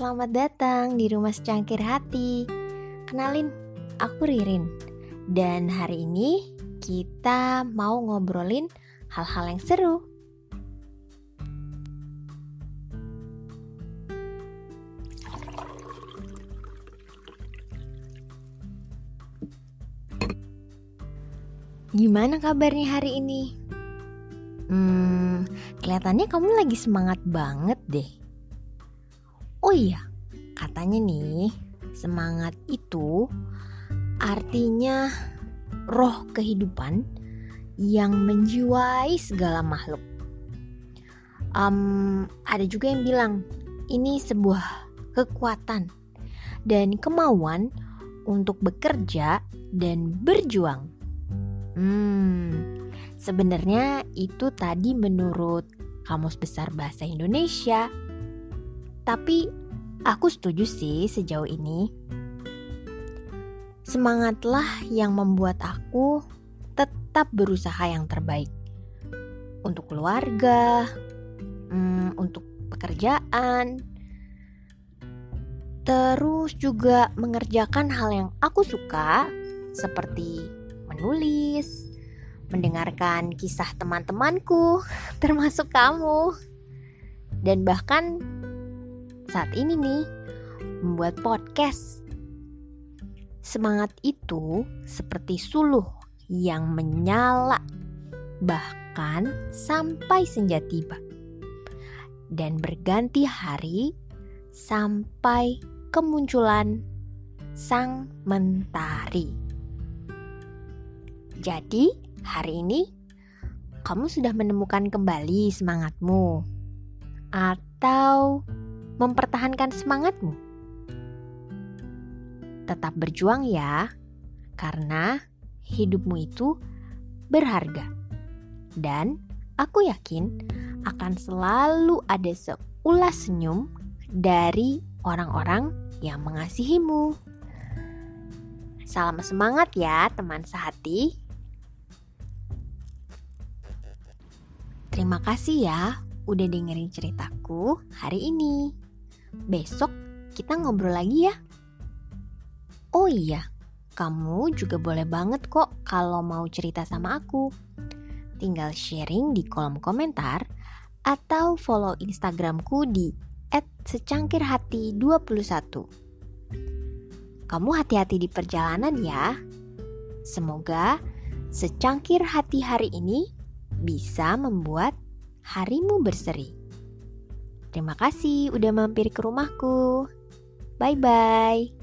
Selamat datang di Rumah Secangkir Hati. Kenalin, aku Ririn. Dan hari ini kita mau ngobrolin hal-hal yang seru. Gimana kabarnya hari ini? Kelihatannya kamu lagi semangat banget deh. Oh iya, katanya nih, semangat itu artinya roh kehidupan yang menjiwai segala makhluk. Ada juga yang bilang ini sebuah kekuatan dan kemauan untuk bekerja dan berjuang. Sebenarnya itu tadi menurut Kamus Besar Bahasa Indonesia. Tapi aku setuju sih sejauh ini. Semangatlah yang membuat aku tetap berusaha yang terbaik. Untuk keluarga, untuk pekerjaan. Terus juga mengerjakan hal yang aku suka seperti menulis, mendengarkan kisah teman-temanku, termasuk kamu, dan bahkan saat ini nih membuat podcast. Semangat itu seperti suluh yang menyala bahkan sampai senja tiba dan berganti hari sampai kemunculan sang mentari. Jadi, hari ini kamu sudah menemukan kembali semangatmu atau mempertahankan semangatmu? Tetap berjuang ya, karena hidupmu itu berharga. Dan aku yakin akan selalu ada seulas senyum dari orang-orang yang mengasihimu. Salam semangat ya, teman sehati. Terima kasih ya udah dengerin ceritaku hari ini. Besok kita ngobrol lagi ya. Oh iya, kamu juga boleh banget kok kalau mau cerita sama aku. Tinggal sharing di kolom komentar atau follow Instagramku di @secangkirhati21. Kamu hati-hati di perjalanan ya. Semoga secangkir hati hari ini bisa membuat harimu berseri. Terima kasih udah mampir ke rumahku. Bye-bye.